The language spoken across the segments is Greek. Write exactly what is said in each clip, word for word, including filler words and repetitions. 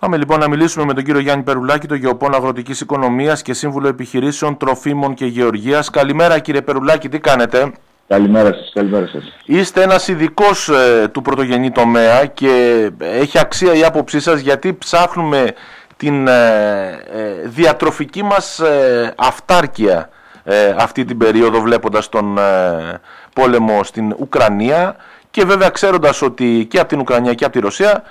Πάμε λοιπόν να μιλήσουμε με τον κύριο Γιάννη Περουλάκη, τον γεωπόνο αγροτικής οικονομίας και σύμβουλο επιχειρήσεων, τροφίμων και γεωργίας. Καλημέρα κύριε Περουλάκη, τι κάνετε? Καλημέρα σας, καλημέρα σας. Είστε ένας ειδικός ε, του πρωτογενή τομέα και έχει αξία η άποψή σας, γιατί ψάχνουμε την ε, ε, διατροφική μας ε, αυτάρκεια ε, αυτή την περίοδο, βλέποντας τον ε, πόλεμο στην Ουκρανία και βέβαια ξέροντας ότι και από την Ουκρανία και από τη Ρωσία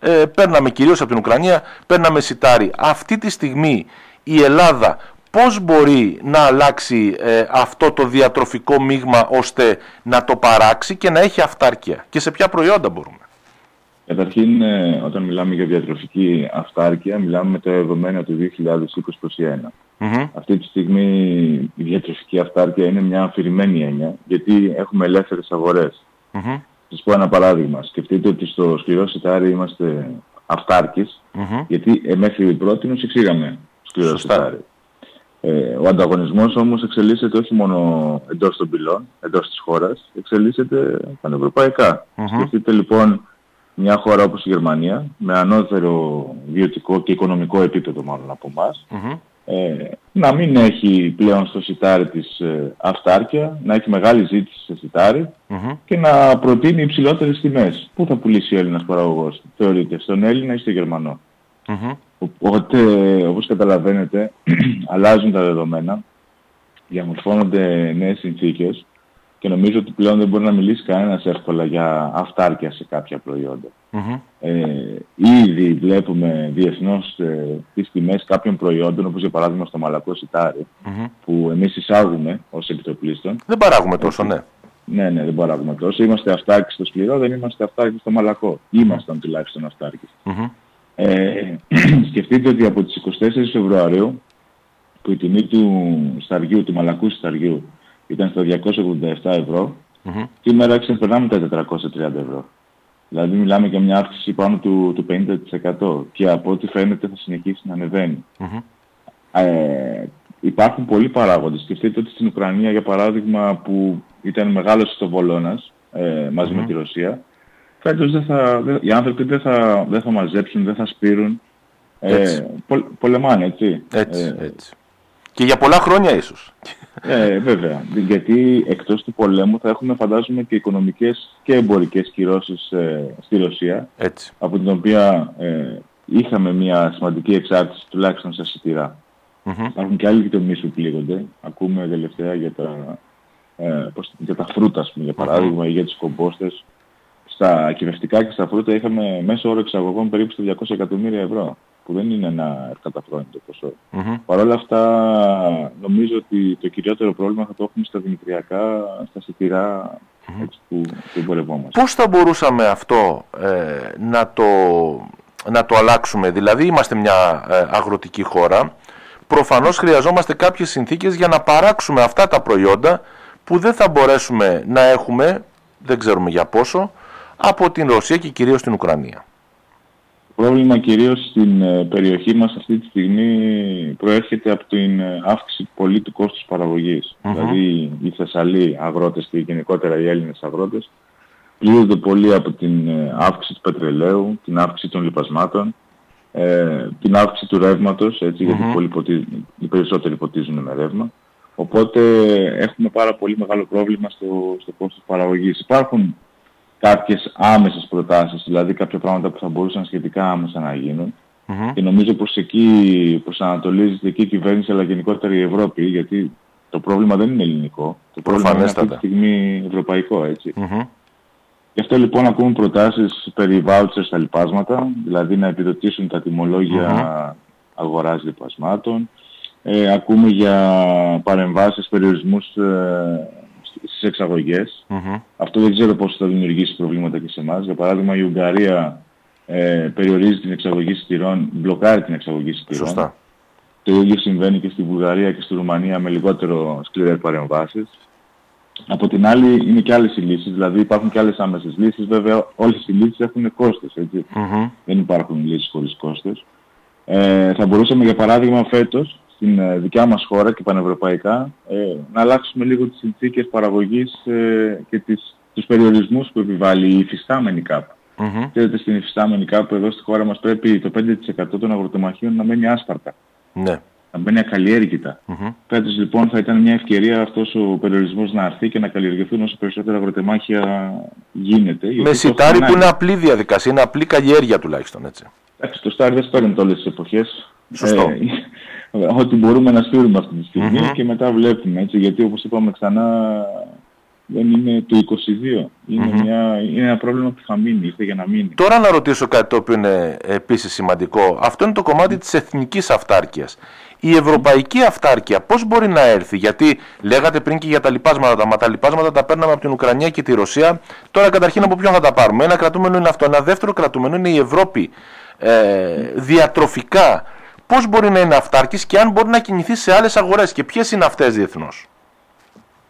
ε, παίρναμε, κυρίως από την Ουκρανία, παίρναμε σιτάρι. Αυτή τη στιγμή η Ελλάδα πώς μπορεί να αλλάξει ε, αυτό το διατροφικό μείγμα ώστε να το παράξει και να έχει αυτάρκεια, και σε ποια προϊόντα μπορούμε? Καταρχήν, ε, όταν μιλάμε για διατροφική αυτάρκεια, μιλάμε με τα δεδομένα του δύο χιλιάδες είκοσι ένα. Mm-hmm. Αυτή τη στιγμή η διατροφική αυτάρκεια είναι μια αφηρημένη έννοια, γιατί έχουμε ελεύθερες αγορές. Mm-hmm. Σας πω ένα παράδειγμα. Σκεφτείτε ότι στο σκληρό σιτάρι είμαστε αυτάρκης, mm-hmm. γιατί ε, μέχρι πρότινος εξήγαμε σκληρό σιτάρι. Ε, ο ανταγωνισμός όμως εξελίσσεται όχι μόνο εντός των πυλών, εντός της χώρας, εξελίσσεται πανευρωπαϊκά. Mm-hmm. Σκεφτείτε λοιπόν μια χώρα όπως η Γερμανία, με ανώτερο βιωτικό και οικονομικό επίπεδο μάλλον από εμάς, mm-hmm. ε, να μην έχει πλέον στο σιτάρι της ε, αυτάρκεια, να έχει μεγάλη ζήτηση σε σιτάρι, mm-hmm. και να προτείνει υψηλότερες τιμές. Πού θα πουλήσει ο Έλληνας παραγωγός, θεωρείτε, στον Έλληνα ή στο Γερμανό? Mm-hmm. Οπότε, όπως καταλαβαίνετε, αλλάζουν τα δεδομένα, διαμορφώνονται νέες συνθήκες και νομίζω ότι πλέον δεν μπορεί να μιλήσει κανένας εύκολα για αυτάρκεια σε κάποια προϊόντα. Mm-hmm. Ε, ήδη βλέπουμε διεθνώς ε, τις τιμές κάποιων προϊόντων, όπως για παράδειγμα στο μαλακό σιτάρι, mm-hmm. που εμείς εισάγουμε ως επιτοπλίστων. Δεν παράγουμε τόσο, ναι. Ναι, ναι, δεν παράγουμε τόσο. Είμαστε αυτάρκες στο σκληρό, δεν είμαστε αυτάρκες στο μαλακό. Ήμασταν τουλάχιστον αυτάρκες. Mm-hmm. Ε, σκεφτείτε ότι από τις εικοστή τέταρτη Φεβρουαρίου, που η τιμή του σταριού, του μαλακού σταριού, ήταν στα διακόσια ογδόντα επτά ευρώ, mm-hmm. σήμερα ξεπερνάμε τα τετρακόσια τριάντα ευρώ. Δηλαδή μιλάμε για μια αύξηση πάνω του, του πενήντα τοις εκατό, και από ό,τι φαίνεται θα συνεχίσει να ανεβαίνει. Mm-hmm. Ε, υπάρχουν πολλοί παράγοντες. Σκεφτείτε ότι στην Ουκρανία, για παράδειγμα, που ήταν μεγάλος στο Βολώνας, ε, μαζί mm-hmm. με τη Ρωσία, φέτος δεν θα, δεν, οι άνθρωποι δεν θα, δεν θα μαζέψουν, δεν θα σπείρουν. Ε, πο, πολεμάνε, έτσι. Έτσι, ε, έτσι. Και για πολλά χρόνια ίσως. Ε, βέβαια. Γιατί εκτός του πολέμου θα έχουμε, φαντάζομαι, και οικονομικές και εμπορικές κυρώσεις ε, στη Ρωσία. Έτσι. Από την οποία ε, είχαμε μια σημαντική εξάρτηση, τουλάχιστον στα σιτηρά. Mm-hmm. Υπάρχουν και άλλοι τομείς που πλήγονται. Ακούμε τελευταία για τα, ε, πώς, για τα φρούτα, ας πούμε, για παράδειγμα, mm-hmm. ή για τις κομπόστες. Στα κυβευτικά και στα φρούτα είχαμε μέσο όρο εξαγωγών περίπου στα διακόσια εκατομμύρια ευρώ, που δεν είναι ένα καταφρόνητο ποσό. Mm-hmm. Παρ' όλα αυτά, νομίζω ότι το κυριότερο πρόβλημα θα το έχουμε στα δημητριακά, στα σιτηρά, mm-hmm. έτσι, που, που εμπορευόμαστε. Πώς θα μπορούσαμε αυτό ε, να, το, να το αλλάξουμε? Δηλαδή, είμαστε μια ε, αγροτική χώρα. Προφανώς χρειαζόμαστε κάποιες συνθήκες για να παράξουμε αυτά τα προϊόντα που δεν θα μπορέσουμε να έχουμε, δεν ξέρουμε για πόσο, από την Ρωσία και κυρίως την Ουκρανία. Το πρόβλημα κυρίως στην περιοχή μας αυτή τη στιγμή προέρχεται από την αύξηση πολύ του κόστους παραγωγής. Mm-hmm. Δηλαδή οι Θεσσαλοί αγρότες και γενικότερα οι Έλληνες αγρότες πλήττονται πολύ από την αύξηση του πετρελαίου, την αύξηση των λιπασμάτων, ε, την αύξηση του ρεύματος, έτσι, mm-hmm. γιατί πολλοί ποτίζουν, οι περισσότεροι ποτίζουν με ρεύμα. Οπότε έχουμε πάρα πολύ μεγάλο πρόβλημα στο, στο κόστος παραγωγής. Υπάρχουν κάποιες άμεσες προτάσεις, δηλαδή κάποια πράγματα που θα μπορούσαν σχετικά άμεσα να γίνουν, mm-hmm. και νομίζω πως εκεί προσανατολίζεται και η κυβέρνηση, αλλά γενικότερα η Ευρώπη, γιατί το πρόβλημα δεν είναι ελληνικό, το πρόβλημα είναι αυτή τη στιγμή ευρωπαϊκό, έτσι. Mm-hmm. Γι' αυτό λοιπόν ακούμε προτάσεις περί βάουτσερ στα λιπάσματα, δηλαδή να επιδοτήσουν τα τιμολόγια mm-hmm. αγοράς λιπασμάτων, ε, ακούμε για παρεμβάσεις, περιορισμούς ε, στις εξαγωγές. Mm-hmm. Αυτό δεν ξέρω πώς θα δημιουργήσει προβλήματα και σε εμάς. Για παράδειγμα, η Ουγγαρία ε, περιορίζει την εξαγωγή σιτηρών, μπλοκάρει την εξαγωγή σιτηρών. Σωστά. Το ίδιο συμβαίνει και στη Βουλγαρία και στη Ρουμανία, με λιγότερο σκληρές παρεμβάσεις. Από την άλλη, είναι και άλλες οι λύσεις, δηλαδή υπάρχουν και άλλες άμεσες λύσεις. Βέβαια, όλες οι λύσεις έχουν κόστος. Mm-hmm. Δεν υπάρχουν λύσεις χωρίς κόστος. Ε, θα μπορούσαμε, για παράδειγμα, φέτος, στην δικιά μας χώρα και πανευρωπαϊκά, ε, να αλλάξουμε λίγο τις συνθήκες παραγωγής ε, και τις, τους περιορισμούς που επιβάλλει η υφιστάμενη ΚΑΠ. Mm-hmm. Ξέρετε, στην υφιστάμενη κάπου εδώ στη χώρα μας πρέπει το πέντε τοις εκατό των αγροτομαχίων να μένει άσπαρτα. Ναι. Να μένει ακαλλιέργητα. Mm-hmm. Φέτος λοιπόν θα ήταν μια ευκαιρία αυτός ο περιορισμός να αρθεί και να καλλιεργηθούν όσο περισσότερα αγροτεμάχια γίνεται. Με σιτάρι που είναι απλή διαδικασία, είναι απλή καλλιέργεια τουλάχιστον, έτσι. Εντάξει, το στάρι δεν σπέρνεται όλες τις εποχές. Σωστό. Ε, ό,τι μπορούμε να σπείρουμε αυτή τη στιγμή mm-hmm. και μετά βλέπουμε. Έτσι, γιατί όπως είπαμε ξανά, δεν είναι του είκοσι δύο. Είναι, mm-hmm. μια, είναι ένα πρόβλημα που θα μείνει, ήρθε για να μείνει. Τώρα να ρωτήσω κάτι το οποίο είναι επίσης σημαντικό. Αυτό είναι το κομμάτι mm-hmm. της εθνικής αυτάρκειας. Η ευρωπαϊκή αυτάρκεια πώς μπορεί να έρθει? Γιατί λέγατε πριν και για τα λιπάσματα. Μα τα λιπάσματα τα παίρναμε από την Ουκρανία και τη Ρωσία. Τώρα καταρχήν από ποιον θα τα πάρουμε? Ένα κρατούμενο είναι αυτό. Ένα δεύτερο κρατούμενο είναι η Ευρώπη ε, διατροφικά. Πώς μπορεί να είναι αυτάρκης και αν μπορεί να κινηθεί σε άλλες αγορές και ποιες είναι αυτές διεθνώς?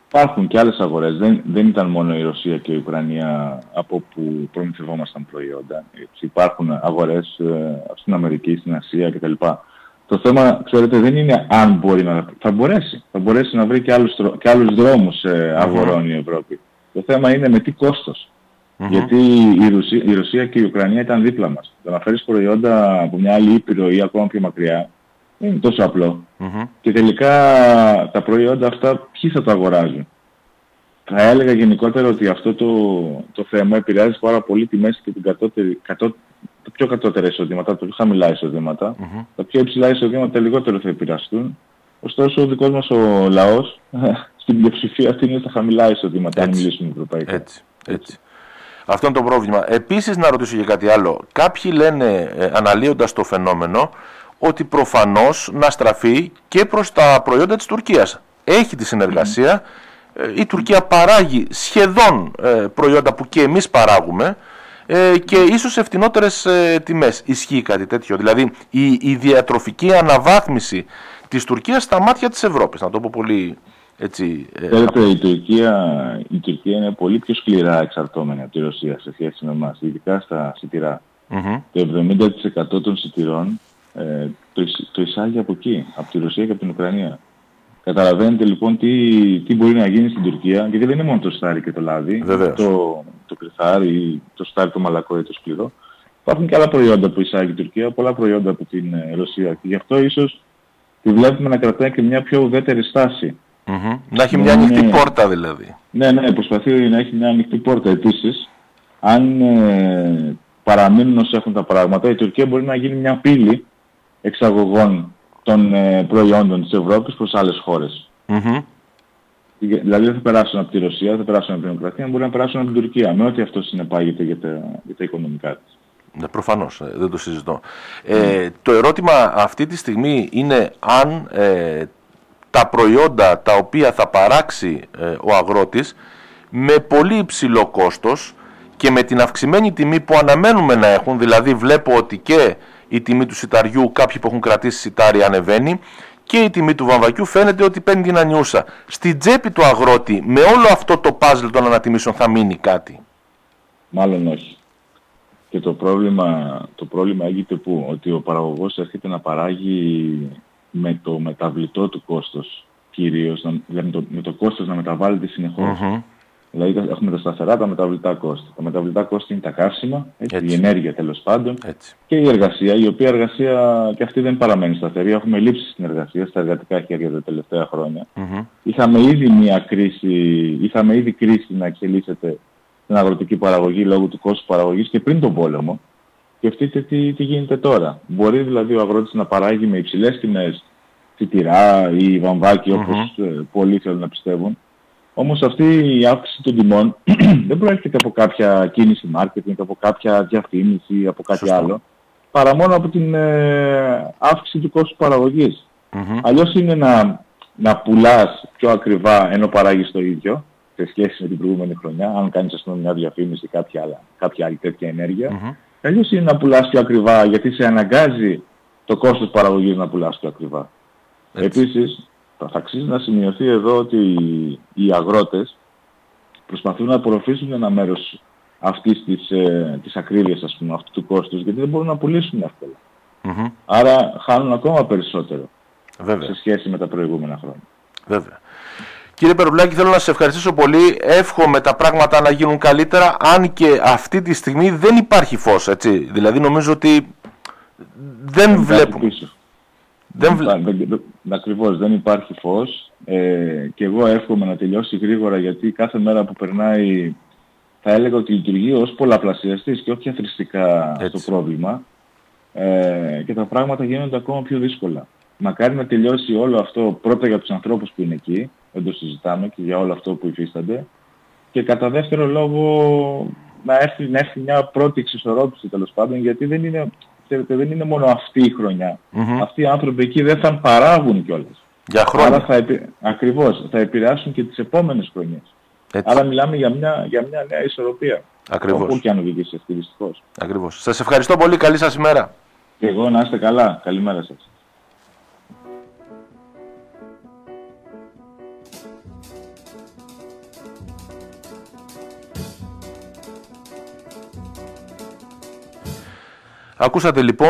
Υπάρχουν και άλλες αγορές. Δεν, δεν ήταν μόνο η Ρωσία και η Ουκρανία από που προμηθευόμασταν προϊόντα. Έτσι, υπάρχουν αγορές ε, στην Αμερική, στην Ασία κτλ. Το θέμα, ξέρετε, δεν είναι αν μπορεί να... Θα μπορέσει. Θα μπορέσει να βρει και άλλους, και άλλους δρόμους ε, αγορών mm-hmm. η Ευρώπη. Το θέμα είναι με τι κόστος. Mm-hmm. Γιατί η Ρωσία, η Ρωσία και η Ουκρανία ήταν δίπλα μας. Το να φέρεις προϊόντα από μια άλλη ήπειρο ή ακόμα πιο μακριά δεν είναι τόσο απλό. Mm-hmm. Και τελικά τα προϊόντα αυτά ποιοι θα τα αγοράζουν? Θα έλεγα γενικότερα ότι αυτό το, το θέμα επηρεάζει πάρα πολύ τη μέση και την κατώτερη, κατώ, τα πιο κατώτερα εισοδήματα, τα πιο χαμηλά εισοδήματα. Mm-hmm. Τα πιο υψηλά εισοδήματα λιγότερο θα επηρεαστούν. Ωστόσο ο δικός μας ο λαός στην πλειοψηφία αυτή είναι στα χαμηλά εισοδήματα, αν μιλήσουμε ευρωπαϊκά. Έτσι, έτσι. Αυτό είναι το πρόβλημα. Επίσης να ρωτήσω για κάτι άλλο. Κάποιοι λένε, ε, αναλύοντας το φαινόμενο, ότι προφανώς να στραφεί και προς τα προϊόντα της Τουρκίας. Έχει τη συνεργασία. Ε, η Τουρκία παράγει σχεδόν ε, προϊόντα που και εμείς παράγουμε ε, και ίσως σε φτηνότερες ε, τιμές. Ισχύει κάτι τέτοιο? Δηλαδή η, η διατροφική αναβάθμιση της Τουρκίας στα μάτια της Ευρώπης. Να το πω πολύ... Έτσι, ε, Θέλετε, από... η, Τουρκία, η Τουρκία είναι πολύ πιο σκληρά εξαρτώμενη από τη Ρωσία σε σχέση με εμάς, ειδικά στα σιτηρά. Mm-hmm. Το εβδομήντα τοις εκατό των σιτηρών ε, το, το εισάγει από εκεί, από τη Ρωσία και από την Ουκρανία. Καταλαβαίνετε λοιπόν τι, τι μπορεί να γίνει στην Τουρκία, γιατί δεν είναι μόνο το στάρι και το λάδι, το, το κρυθάρι, το στάρι, το μαλακό ή το σκληρό. Υπάρχουν και άλλα προϊόντα που εισάγει η Τουρκία, πολλά προϊόντα από την ε, Ρωσία. Και γι' αυτό ίσως τη βλέπουμε να κρατάει και μια πιο ουδέτερη στάση. Mm-hmm. Να έχει μια ανοιχτή ναι, πόρτα δηλαδή. Ναι, ναι, προσπαθεί να έχει μια ανοιχτή πόρτα. Επίσης, αν ε, παραμείνουν όσοι έχουν τα πράγματα, η Τουρκία μπορεί να γίνει μια πύλη εξαγωγών των ε, προϊόντων της Ευρώπης προς άλλες χώρες. Mm-hmm. Δηλαδή δεν θα περάσουν από τη Ρωσία, δεν θα περάσουν από την Ουκρανία, μπορεί να περάσουν από την Τουρκία, με ό,τι αυτό συνεπάγεται για τα, για τα οικονομικά της. Προφανώς, δεν το συζητώ. Ε, το ερώτημα αυτή τη στιγμή είναι αν... Ε, τα προϊόντα τα οποία θα παράξει ε, ο αγρότης με πολύ υψηλό κόστος και με την αυξημένη τιμή που αναμένουμε να έχουν, δηλαδή βλέπω ότι και η τιμή του σιταριού, κάποιοι που έχουν κρατήσει σιτάρι, ανεβαίνει και η τιμή του βαμβακιού φαίνεται ότι παίρνει την ανιούσα. Στην τσέπη του αγρότη με όλο αυτό το παζλ των ανατιμήσεων θα μείνει κάτι? Μάλλον όχι. Και το πρόβλημα, το πρόβλημα έγινε που ότι ο παραγωγός έρχεται να παράγει με το μεταβλητό του κόστος κυρίως, δηλαδή το, με το κόστος να μεταβάλλεται συνεχώς. Mm-hmm. Δηλαδή έχουμε τα σταθερά, τα μεταβλητά κόστη. Τα μεταβλητά κόστη είναι τα καύσιμα, έτσι, έτσι. Η ενέργεια τέλος πάντων, έτσι. Και η εργασία, η οποία εργασία και αυτή δεν παραμένει σταθερή. Έχουμε λήψεις στην εργασία, στα εργατικά χέρια τα τελευταία χρόνια. Mm-hmm. Είχαμε ήδη μια κρίση, είχαμε ήδη κρίση να εξελίσσεται στην αγροτική παραγωγή λόγω του κόστου παραγωγής και πριν τον πόλεμο. Σκεφτείτε τι, τι γίνεται τώρα. Μπορεί δηλαδή ο αγρότης να παράγει με υψηλές τιμές σιτηρά ή βαμβάκι, όπως mm-hmm. πολλοί θέλουν να πιστεύουν. Όμως αυτή η αύξηση των τιμών δεν προέρχεται από κάποια κίνηση marketing, από κάποια διαφήμιση, από κάτι Σωστό. Άλλο, παρά μόνο από την ε, αύξηση του κόστου παραγωγής. Mm-hmm. Αλλιώς είναι να, να πουλάς πιο ακριβά ενώ παράγεις το ίδιο, σε σχέση με την προηγούμενη χρονιά, αν κάνεις ας πούμε μια διαφήμιση ή κάποια, κάποια άλλη τέτοια ενέργεια. Mm-hmm. Αλλιώς είναι να πουλάς πιο ακριβά, γιατί σε αναγκάζει το κόστος παραγωγής να πουλάς πιο ακριβά. Έτσι. Επίσης, θα αξίζει να σημειωθεί εδώ ότι οι αγρότες προσπαθούν να απορροφήσουν ένα μέρος αυτής της, ε, της ακρίβειας, ας πούμε, αυτού του κόστους, γιατί δεν μπορούν να πουλήσουν εύκολα. Mm-hmm. Άρα χάνουν ακόμα περισσότερο Βέβαια. Σε σχέση με τα προηγούμενα χρόνια. Βέβαια. Κύριε Περουλάκη, θέλω να σας ευχαριστήσω πολύ. Εύχομαι τα πράγματα να γίνουν καλύτερα, αν και αυτή τη στιγμή δεν υπάρχει φως, έτσι. Δηλαδή νομίζω ότι δεν βλέπουμε. Δεν βλέπουμε. Ακριβώς, δεν υπάρχει φως. Ε, και εγώ εύχομαι να τελειώσει γρήγορα, γιατί κάθε μέρα που περνάει θα έλεγα ότι λειτουργεί ως πολλαπλασιαστής και όχι αθρηστικά το πρόβλημα. Ε, και τα πράγματα γίνονται ακόμα πιο δύσκολα. Μακάρι να τελειώσει όλο αυτό, πρώτα για τους ανθρώπους που είναι εκεί, δεν το συζητάμε, και για όλο αυτό που υφίστανται, και κατά δεύτερο λόγο να έρθει, να έρθει μια πρώτη εξισορρόπηση, τέλος πάντων, γιατί δεν είναι, ξέρετε, δεν είναι μόνο αυτή η χρονιά. Mm-hmm. Αυτοί οι άνθρωποι εκεί δεν θα παράγουν κιόλας. Για χρόνια. Άρα θα επι... Ακριβώς, θα επηρεάσουν και τις επόμενες χρονιές. Έτσι. Άρα μιλάμε για μια, για μια νέα ισορροπία. Ακριβώς. Όπου και αν οδηγήσει ευτυχιστικός. Ακριβώς. Σας ευχαριστώ πολύ. Καλή σας ημέρα. Και εγώ, να είστε καλά. Καλημέρα σας. Ακούσατε λοιπόν